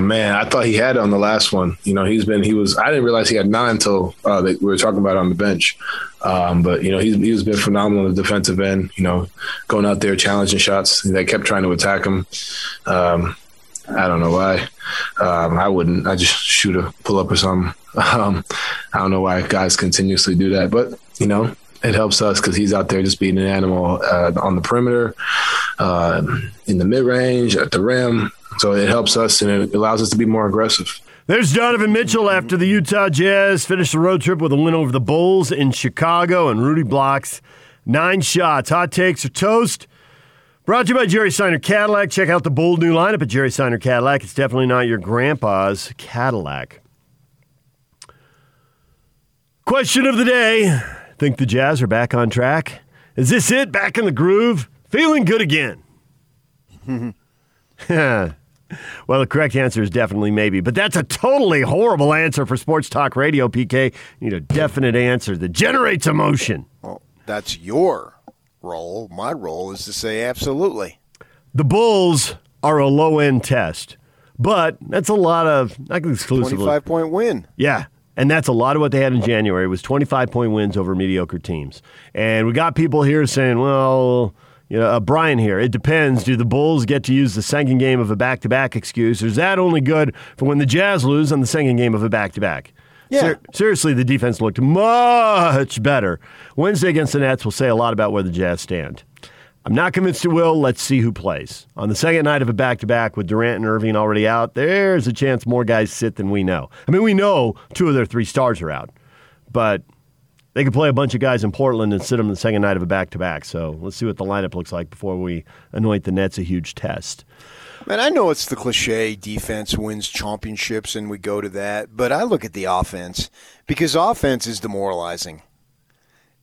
Man, I thought he had it on the last one. You know, I didn't realize he had 9 until we were talking about it on the bench. But, you know, he's been phenomenal on the defensive end, you know, going out there, challenging shots. They kept trying to attack him. I don't know why. I wouldn't. I just shoot a pull-up or something. I don't know why guys continuously do that. But, you know, it helps us because he's out there just being an animal on the perimeter, in the mid-range, at the rim. So it helps us and it allows us to be more aggressive. There's Donovan Mitchell after the Utah Jazz finished the road trip with a win over the Bulls in Chicago, and Rudy blocks 9 shots. Hot takes or toast? Brought to you by Jerry Seiner Cadillac. Check out the bold new lineup at Jerry Seiner Cadillac. It's definitely not your grandpa's Cadillac. Question of the day. Think the Jazz are back on track? Is this it? Back in the groove? Feeling good again? Well, the correct answer is definitely maybe, but that's a totally horrible answer for Sports Talk Radio, PK. You need a definite answer that generates emotion. Well, that's your role. My role is to say absolutely. The Bulls are a low-end test, but that's a lot of – 25-point win. Yeah, and that's a lot of what they had in January was 25-point wins over mediocre teams. And we got people here saying, well – you know, Brian here, it depends. Do the Bulls get to use the second game of a back-to-back excuse, or is that only good for when the Jazz lose on the second game of a back-to-back? Yeah. Seriously, the defense looked much better. Wednesday against the Nets will say a lot about where the Jazz stand. I'm not convinced it will. Let's see who plays. On the second night of a back-to-back with Durant and Irving already out, there's a chance more guys sit than we know. I mean, we know 2 of their 3 stars are out, but... they could play a bunch of guys in Portland and sit them the second night of a back-to-back. So let's see what the lineup looks like before we anoint the Nets a huge test. Man, I know it's the cliche, defense wins championships, and we go to that. But I look at the offense because offense is demoralizing.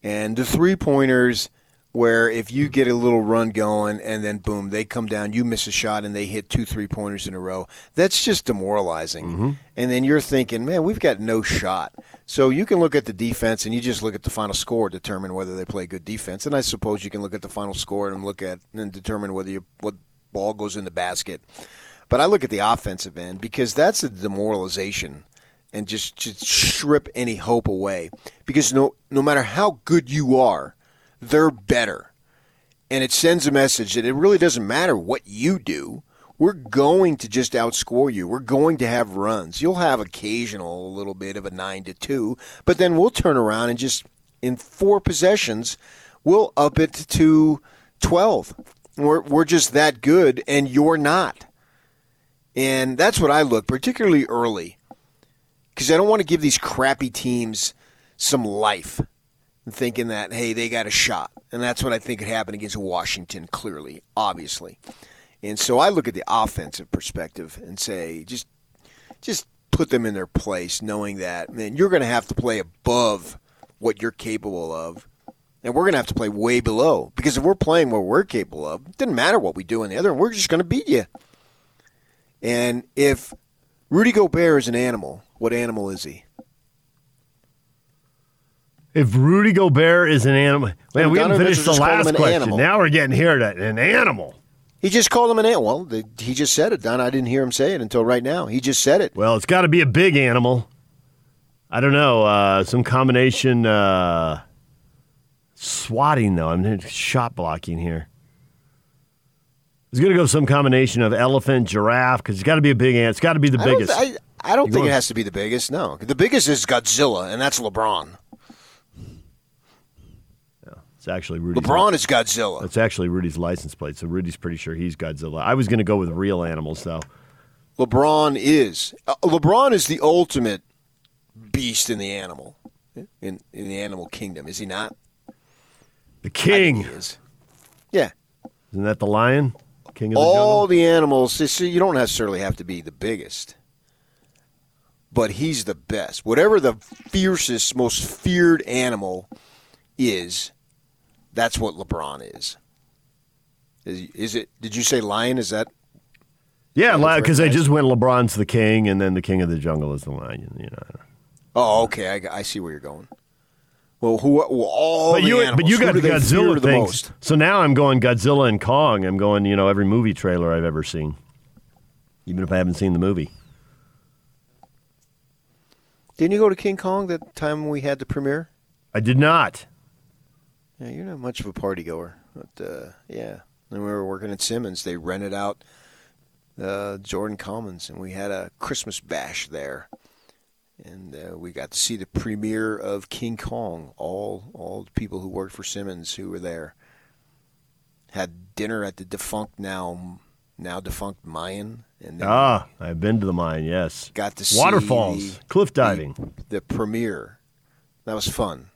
And the three-pointers where if you get a little run going and then, boom, they come down, you miss a shot, and they hit 2 3-pointers in a row, that's just demoralizing. Mm-hmm. And then you're thinking, man, we've got no shot. So you can look at the defense, and you just look at the final score, determine whether they play good defense. And I suppose you can look at the final score and look at and determine whether what ball goes in the basket. But I look at the offensive end because that's a demoralization, and just strip any hope away. Because no matter how good you are, they're better, and it sends a message that it really doesn't matter what you do. We're going to just outscore you. We're going to have runs. You'll have occasional little bit of a 9-2, but then we'll turn around and just in 4 possessions, we'll up it to 12. We're just that good, and you're not. And that's what I look, particularly early, because I don't want to give these crappy teams some life, thinking that, hey, they got a shot. And that's what I think could happen against Washington, clearly, obviously. And so I look at the offensive perspective and say, just put them in their place, knowing that, man, you're going to have to play above what you're capable of, and we're going to have to play way below. Because if we're playing what we're capable of, it doesn't matter what we do in the other, we're just going to beat you. And if Rudy Gobert is an animal, what animal is he? If Rudy Gobert is an animal... Man, we haven't finished the last question. Now we're getting here to an animal. He just called him an animal. Well, he just said it, Don. I didn't hear him say it until right now. He just said it. Well, it's got to be a big animal. I don't know. Some combination swatting, though. I'm shot blocking here. It's going to go some combination of elephant, giraffe, because it's got to be a big ant. It's got to be the biggest. I don't think it has to be the biggest, no. The biggest is Godzilla, and that's LeBron. It's actually Rudy's. LeBron is Godzilla. That's actually Rudy's license plate, so Rudy's pretty sure he's Godzilla. I was going to go with real animals, though. LeBron is the ultimate beast in the animal, in the animal kingdom, is he not? The king. I think he is. Yeah. Isn't that the lion? King of the jungle? All the animals. You don't necessarily have to be the biggest, but he's the best. Whatever the fiercest, most feared animal is. That's what LeBron is. Is it? Did you say lion? Is that? Yeah, because they just went LeBron's the king, and then the king of the jungle is the lion. You know. Oh, okay. I see where you're going. Well, who got Godzilla the most? So now I'm going Godzilla and Kong. I'm going every movie trailer I've ever seen. even if I haven't seen the movie. Didn't you go to King Kong that time we had the premiere? I did not. Yeah, you're not much of a party goer. But, yeah. When we were working at Simmons, they rented out Jordan Commons, and we had a Christmas bash there. And we got to see the premiere of King Kong. All the people who worked for Simmons who were there had dinner at the defunct, now defunct Mayan. And I've been to the Mayan, yes. Got to see waterfalls, cliff diving. The premiere. That was fun.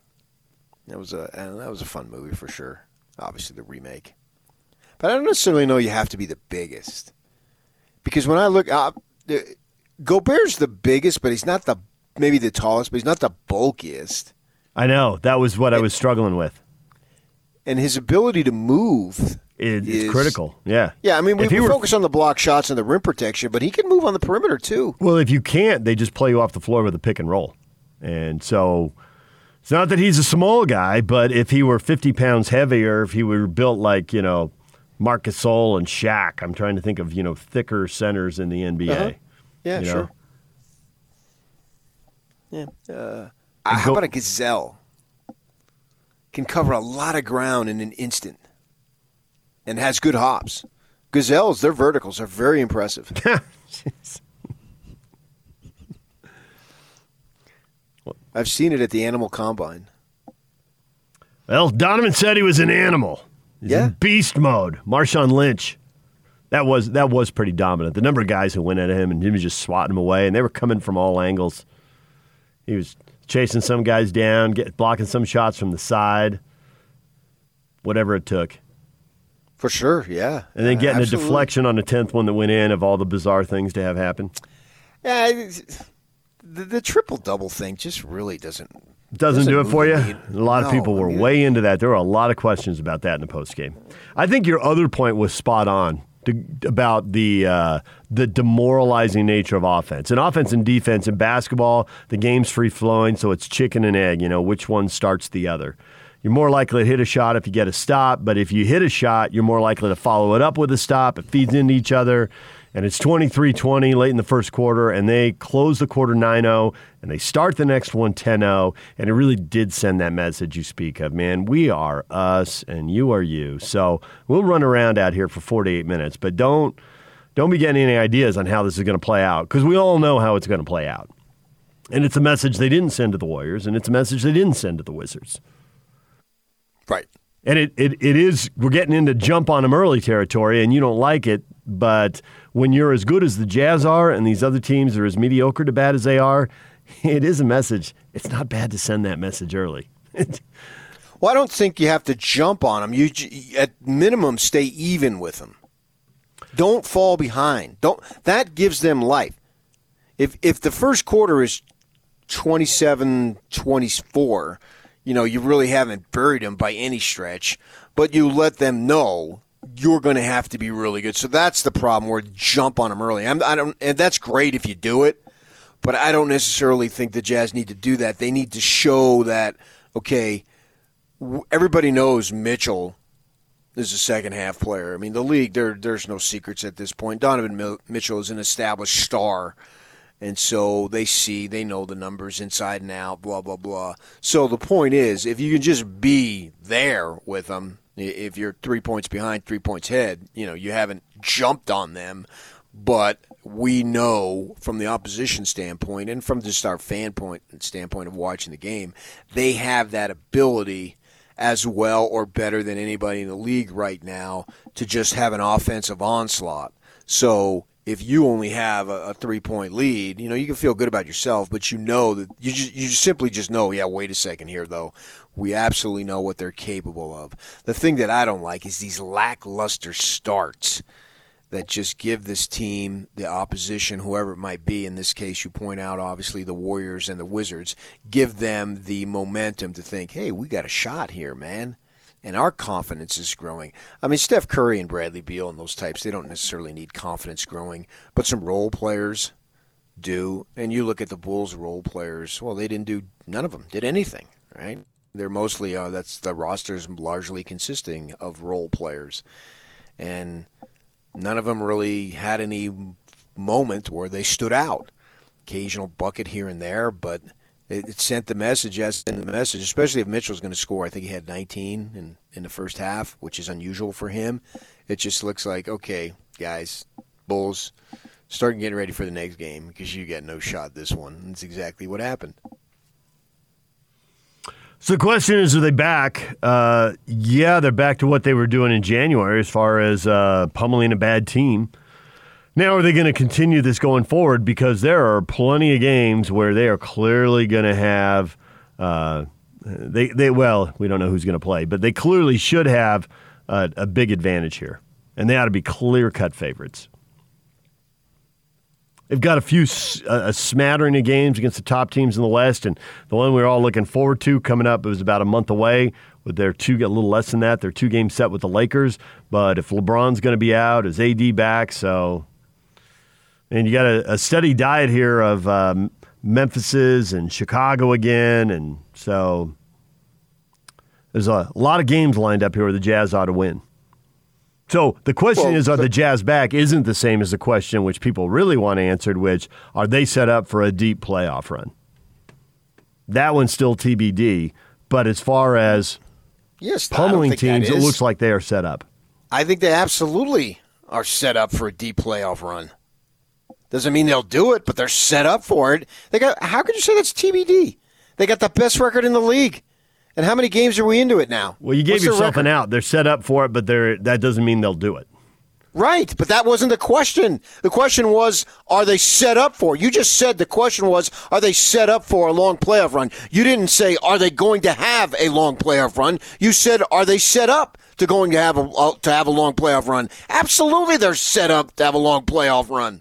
That was a fun movie for sure. Obviously the remake. But I don't necessarily know you have to be the biggest. Because when I look up, Gobert's the biggest, but he's not maybe the tallest, but he's not the bulkiest. I know. That was what I was struggling with. And his ability to move is critical. Yeah. Yeah, I mean, we focus on the block shots and the rim protection, but he can move on the perimeter too. Well, if you can't, they just play you off the floor with a pick and roll. And so it's not that he's a small guy, but if he were 50 pounds heavier, if he were built like, you know, Marc Gasol and Shaq, I'm trying to think of, you know, thicker centers in the NBA. Uh-huh. Yeah, sure. Know? Yeah. How about a gazelle? Can cover a lot of ground in an instant and has good hops. Gazelles, their verticals are very impressive. I've seen it at the Animal Combine. Well, Donovan said he was an animal. He's in beast mode. Marshawn Lynch. That was pretty dominant. The number of guys who went at him, and he was just swatting them away, and they were coming from all angles. He was chasing some guys down, blocking some shots from the side, whatever it took. For sure, yeah. And then getting a deflection on the 10th one that went in, of all the bizarre things to have happen. Yeah, the triple-double thing just really doesn't do it for you? A lot of people were way into that. There were a lot of questions about that in the postgame. I think your other point was spot on. About the demoralizing nature of offense. And offense and defense in basketball, the game's free-flowing, so it's chicken and egg, you know, which one starts the other. You're more likely to hit a shot if you get a stop, but if you hit a shot, you're more likely to follow it up with a stop. It feeds into each other, and it's 23-20 late in the first quarter, and they close the quarter 9-0, and they start the next one 10-0, and it really did send that message you speak of, man. We are us, and you are you. So we'll run around out here for 48 minutes, but don't be getting any ideas on how this is going to play out, because we all know how it's going to play out. And it's a message they didn't send to the Warriors, and it's a message they didn't send to the Wizards. Right. And it is, we're getting into jump on them early territory, and you don't like it, but when you're as good as the Jazz are and these other teams are as mediocre to bad as they are, it is a message. It's not bad to send that message early. Well, I don't think you have to jump on them. You, at minimum, stay even with them. Don't fall behind. That gives them life. If the first quarter is 27-24, you know, you really haven't buried them by any stretch, but you let them know you're going to have to be really good. So that's the problem, where jump on them early. And that's great if you do it, but I don't necessarily think the Jazz need to do that. They need to show that, okay, everybody knows Mitchell is a second-half player. I mean, the league, there's no secrets at this point. Donovan Mitchell is an established star. And so they know the numbers inside and out, blah, blah, blah. So the point is, if you can just be there with them, if you're 3 points behind, 3 points ahead, you know, you haven't jumped on them. But we know from the opposition standpoint and from just our standpoint of watching the game, they have that ability as well or better than anybody in the league right now to just have an offensive onslaught. So if you only have a three-point lead, you know, you can feel good about yourself, but you know that you simply know, yeah, wait a second here, though. We absolutely know what they're capable of. The thing that I don't like is these lackluster starts that just give this team, the opposition, whoever it might be, in this case you point out, obviously, the Warriors and the Wizards, give them the momentum to think, hey, we got a shot here, man. And our confidence is growing. I mean, Steph Curry and Bradley Beal and those types, they don't necessarily need confidence growing, but some role players do. And you look at the Bulls' role players, well, none of them did anything, right? They're mostly, the roster's largely consisting of role players. And none of them really had any moment where they stood out. Occasional bucket here and there, but it sent the message, especially if Mitchell's going to score. I think he had 19 in the first half, which is unusual for him. It just looks like, okay, guys, Bulls, start getting ready for the next game because you got no shot this one. And that's exactly what happened. So the question is, are they back? Yeah, they're back to what they were doing in January as far as pummeling a bad team. Now, are they going to continue this going forward? Because there are plenty of games where they are clearly going to have well, we don't know who's going to play, but they clearly should have a big advantage here. And they ought to be clear-cut favorites. They've got a smattering of games against the top teams in the West, and the one we were all looking forward to coming up, it was about a month away. With a little less than that, their two-game set with the Lakers. But if LeBron's going to be out, is AD back? So, and you got a steady diet here of Memphis's and Chicago again, and so there's a lot of games lined up here where the Jazz ought to win. So the question is, are the Jazz back? Isn't the same as the question which people really want answered, which are they set up for a deep playoff run? That one's still TBD, but as far as pummeling teams, it looks like they are set up. I think they absolutely are set up for a deep playoff run. Doesn't mean they'll do it, but they're set up for it. How could you say that's TBD? They got the best record in the league. And how many games are we into it now? Well, you gave yourself an out. They're set up for it, but that doesn't mean they'll do it. Right, but that wasn't the question. The question was, are they set up for it? You just said the question was, are they set up for a long playoff run? You didn't say, are they going to have a long playoff run? You said, are they set up to going to have a long playoff run? Absolutely they're set up to have a long playoff run.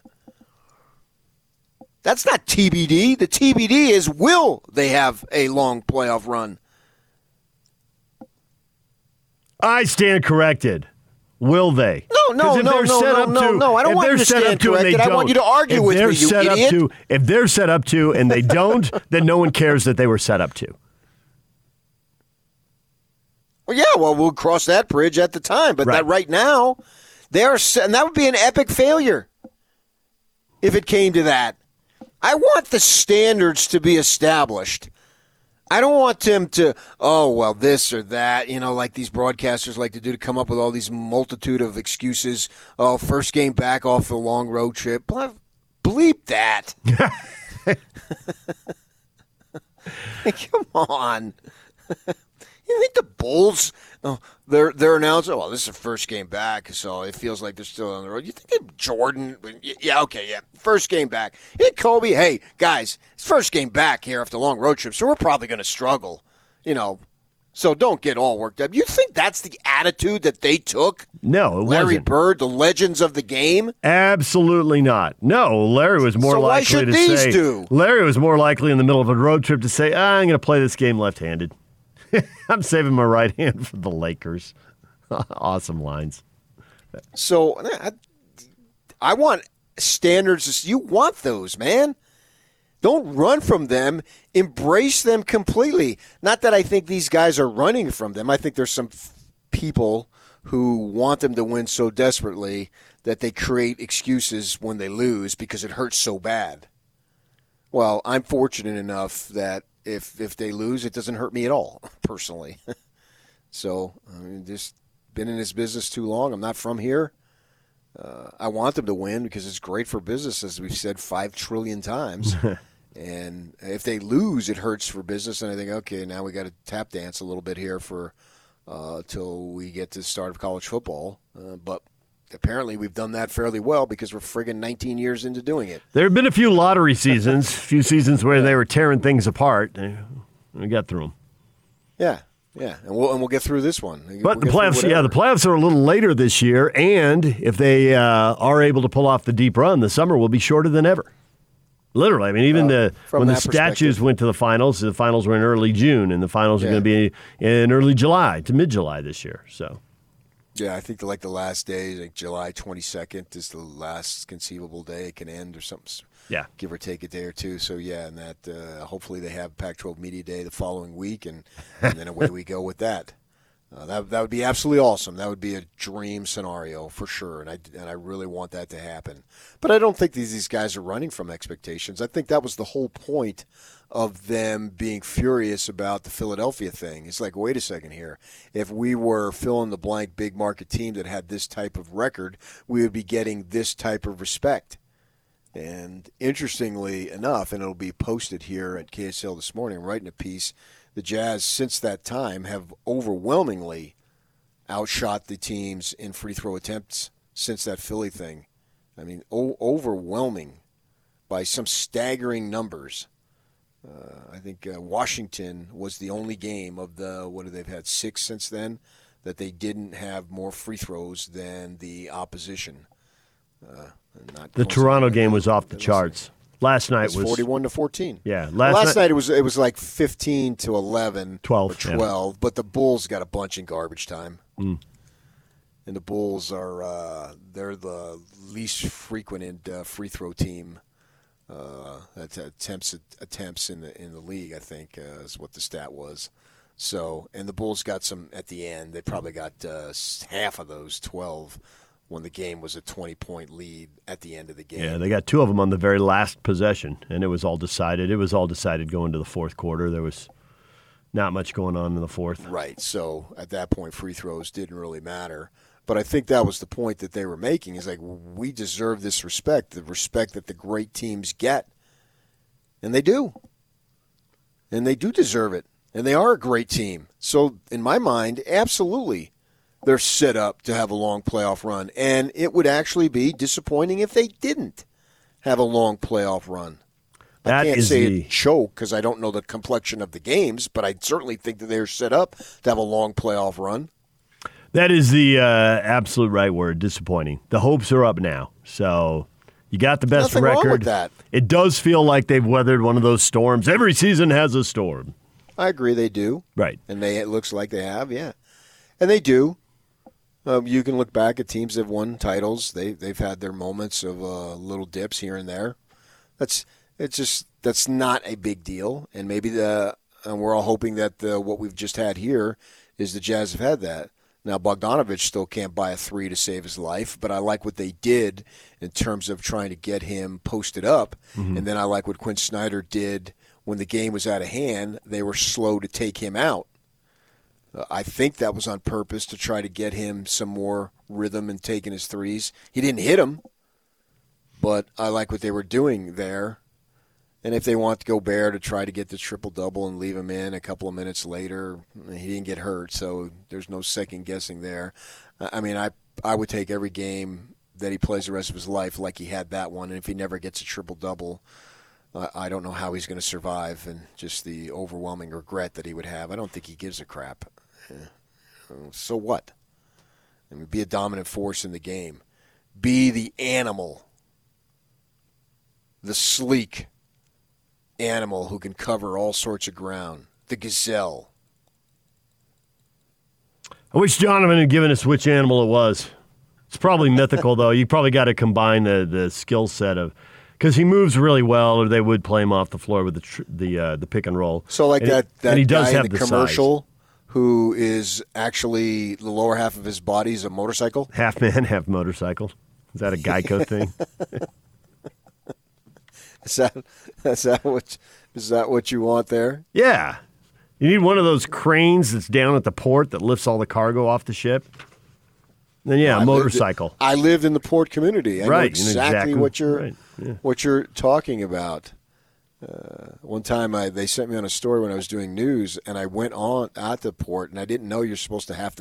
That's not TBD. The TBD is, will they have a long playoff run? I stand corrected. Will they? No. I don't want you to stand corrected. I want you to argue with me, you idiot. If they're set up to and they don't, then no one cares that they were set up to. Well, yeah, we'll cross that bridge at the time. But right now, they are set, and that would be an epic failure if it came to that. I want the standards to be established. I don't want them to, this or that, like these broadcasters like to do, to come up with all these multitude of excuses. Oh, first game back off the long road trip. Bleep that. Come on. You think the Bulls, they're announcing, well, this is the first game back, so it feels like they're still on the road. You think Jordan, first game back. You think Kobe, hey, guys, it's first game back here after a long road trip, so we're probably going to struggle, so don't get all worked up. You think that's the attitude that they took? No, it wasn't. Larry Bird, the legends of the game? Absolutely not. No, Larry was more likely to say. So why should these do? Larry was more likely in the middle of a road trip to say, I'm going to play this game left-handed. I'm saving my right hand for the Lakers. Awesome lines. So I want standards. You want those, man. Don't run from them. Embrace them completely. Not that I think these guys are running from them. I think there's some people who want them to win so desperately that they create excuses when they lose because it hurts so bad. Well, I'm fortunate enough that if they lose, it doesn't hurt me at all, personally. So, just been in this business too long. I'm not from here. I want them to win because it's great for business, as we've said 5 trillion times. And if they lose, it hurts for business. And I think, okay, now we got to tap dance a little bit here for till we get to the start of college football. But apparently we've done that fairly well because we're friggin' 19 years into doing it. There have been a few lottery seasons, where they were tearing things apart. We got through them. Yeah, and we'll get through this one. But the playoffs are a little later this year, and if they are able to pull off the deep run, the summer will be shorter than ever. Literally, when the statues went to the finals were in early June, and the finals are going to be in early July to mid-July this year, so... Yeah, I think the last day, like July 22nd, is the last conceivable day it can end or something. Yeah, give or take a day or two. So and that hopefully they have Pac-12 Media Day the following week, and then away we go with that. That would be absolutely awesome. That would be a dream scenario for sure, and I really want that to happen. But I don't think these guys are running from expectations. I think that was the whole point of them being furious about the Philadelphia thing. It's like, wait a second here. If we were fill-in-the-blank big market team that had this type of record, we would be getting this type of respect. And interestingly enough, and it'll be posted here at KSL this morning, writing a piece, the Jazz, since that time, have overwhelmingly outshot the teams in free throw attempts since that Philly thing. I mean, overwhelming by some staggering numbers. I think Washington was the only game of the, what do they've had, six since then, that they didn't have more free throws than the opposition. The Toronto game was off the charts. Last night was 41-14. Yeah, last night it was like 15-11, 12. Yeah. But the Bulls got a bunch in garbage time, and the Bulls are they're the least frequented free throw team attempts in the league. I think is what the stat was. So, and the Bulls got some at the end. They probably got half of those 12. When the game was a 20-point lead at the end of the game. Yeah, they got two of them on the very last possession, and it was all decided. It was all decided going to the fourth quarter. There was not much going on in the fourth. Right, so at that point, free throws didn't really matter. But I think that was the point that they were making, is like, we deserve this respect, the respect that the great teams get. And they do. And they do deserve it. And they are a great team. So in my mind, absolutely, they're set up to have a long playoff run, and it would actually be disappointing if they didn't have a long playoff run. I can't say choke because I don't know the complexion of the games, but I certainly think that they're set up to have a long playoff run. That is the absolute right word, disappointing. The hopes are up now, so you got the best record. Nothing wrong with that. It does feel like they've weathered one of those storms. Every season has a storm. I agree they do. Right. And it looks like they have, yeah. And they do. You can look back at teams that have won titles. They've had their moments of little dips here and there. That's not a big deal. And maybe we're all hoping that what we've just had here is the Jazz have had that. Now Bogdanovich still can't buy a three to save his life, but I like what they did in terms of trying to get him posted up. Mm-hmm. And then I like what Quin Snyder did when the game was out of hand. They were slow to take him out. I think that was on purpose to try to get him some more rhythm and taking his threes. He didn't hit him, but I like what they were doing there. And if they want Gobert to try to get the triple-double and leave him in a couple of minutes later, he didn't get hurt, so there's no second-guessing there. I mean, I would take every game that he plays the rest of his life like he had that one, and if he never gets a triple-double, I don't know how he's going to survive, and just the overwhelming regret that he would have. I don't think he gives a crap. So what? I mean, be a dominant force in the game. Be the animal, the sleek animal who can cover all sorts of ground, the gazelle. I wish Donovan had given us which animal it was. It's probably mythical, though. You probably got to combine the skill set of – because he moves really well, or they would play him off the floor with the pick and roll. So like that guy in the commercial who is actually the lower half of his body is a motorcycle? Half man, half motorcycle. Is that a Geico thing? Is that what you want there? Yeah. You need one of those cranes that's down at the port that lifts all the cargo off the ship. Then yeah, motorcycle. I lived in the port community. I know exactly what you're talking about. One time they sent me on a story when I was doing news, and I went on at the port, and I didn't know you're supposed to have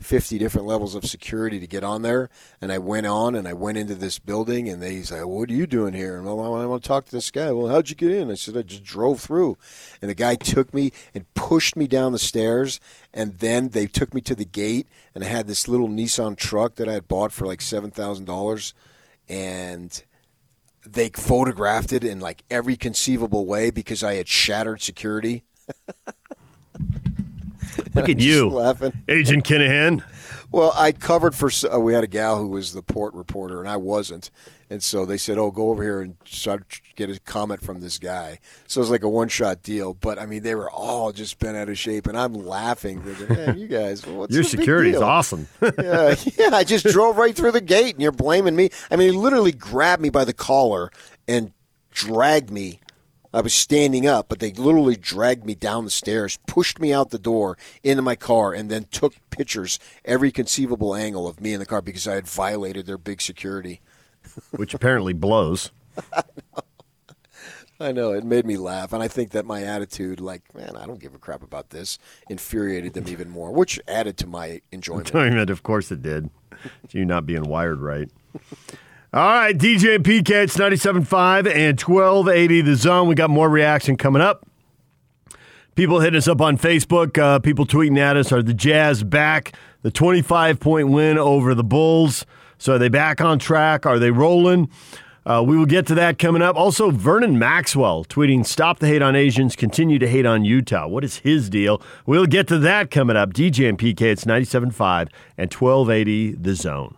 50 different levels of security to get on there. And I went on, and I went into this building, and he's like, "What are you doing here?" And well, I want to talk to this guy. Well, how'd you get in? I said, "I just drove through." And the guy took me and pushed me down the stairs, and then they took me to the gate, and I had this little Nissan truck that I had bought for like $7,000, and they photographed it in like every conceivable way because I had shattered security. Look at you, laughing. Agent Kinahan. Well, I covered for we had a gal who was the port reporter, and I wasn't. And so they said, oh, go over here and try to get a comment from this guy. So it was like a one-shot deal. But, I mean, they were all just bent out of shape, and I'm laughing. Thinking, man, you guys, what's your security's awesome. Yeah, I just drove right through the gate, and you're blaming me. I mean, he literally grabbed me by the collar and dragged me. I was standing up, but they literally dragged me down the stairs, pushed me out the door into my car, and then took pictures, every conceivable angle of me in the car because I had violated their big security. Which apparently blows. I know. It made me laugh. And I think that my attitude, like, man, I don't give a crap about this, infuriated them even more, which added to my enjoyment. Of course it did. You not being wired right. All right, DJ and PK, it's 97.5 and 1280 The Zone. We got more reaction coming up. People hitting us up on Facebook. People tweeting at us, are the Jazz back? The 25-point win over the Bulls. So are they back on track? Are they rolling? We will get to that coming up. Also, Vernon Maxwell tweeting, stop the hate on Asians, continue to hate on Utah. What is his deal? We'll get to that coming up. DJ and PK, it's 97.5 and 1280 The Zone.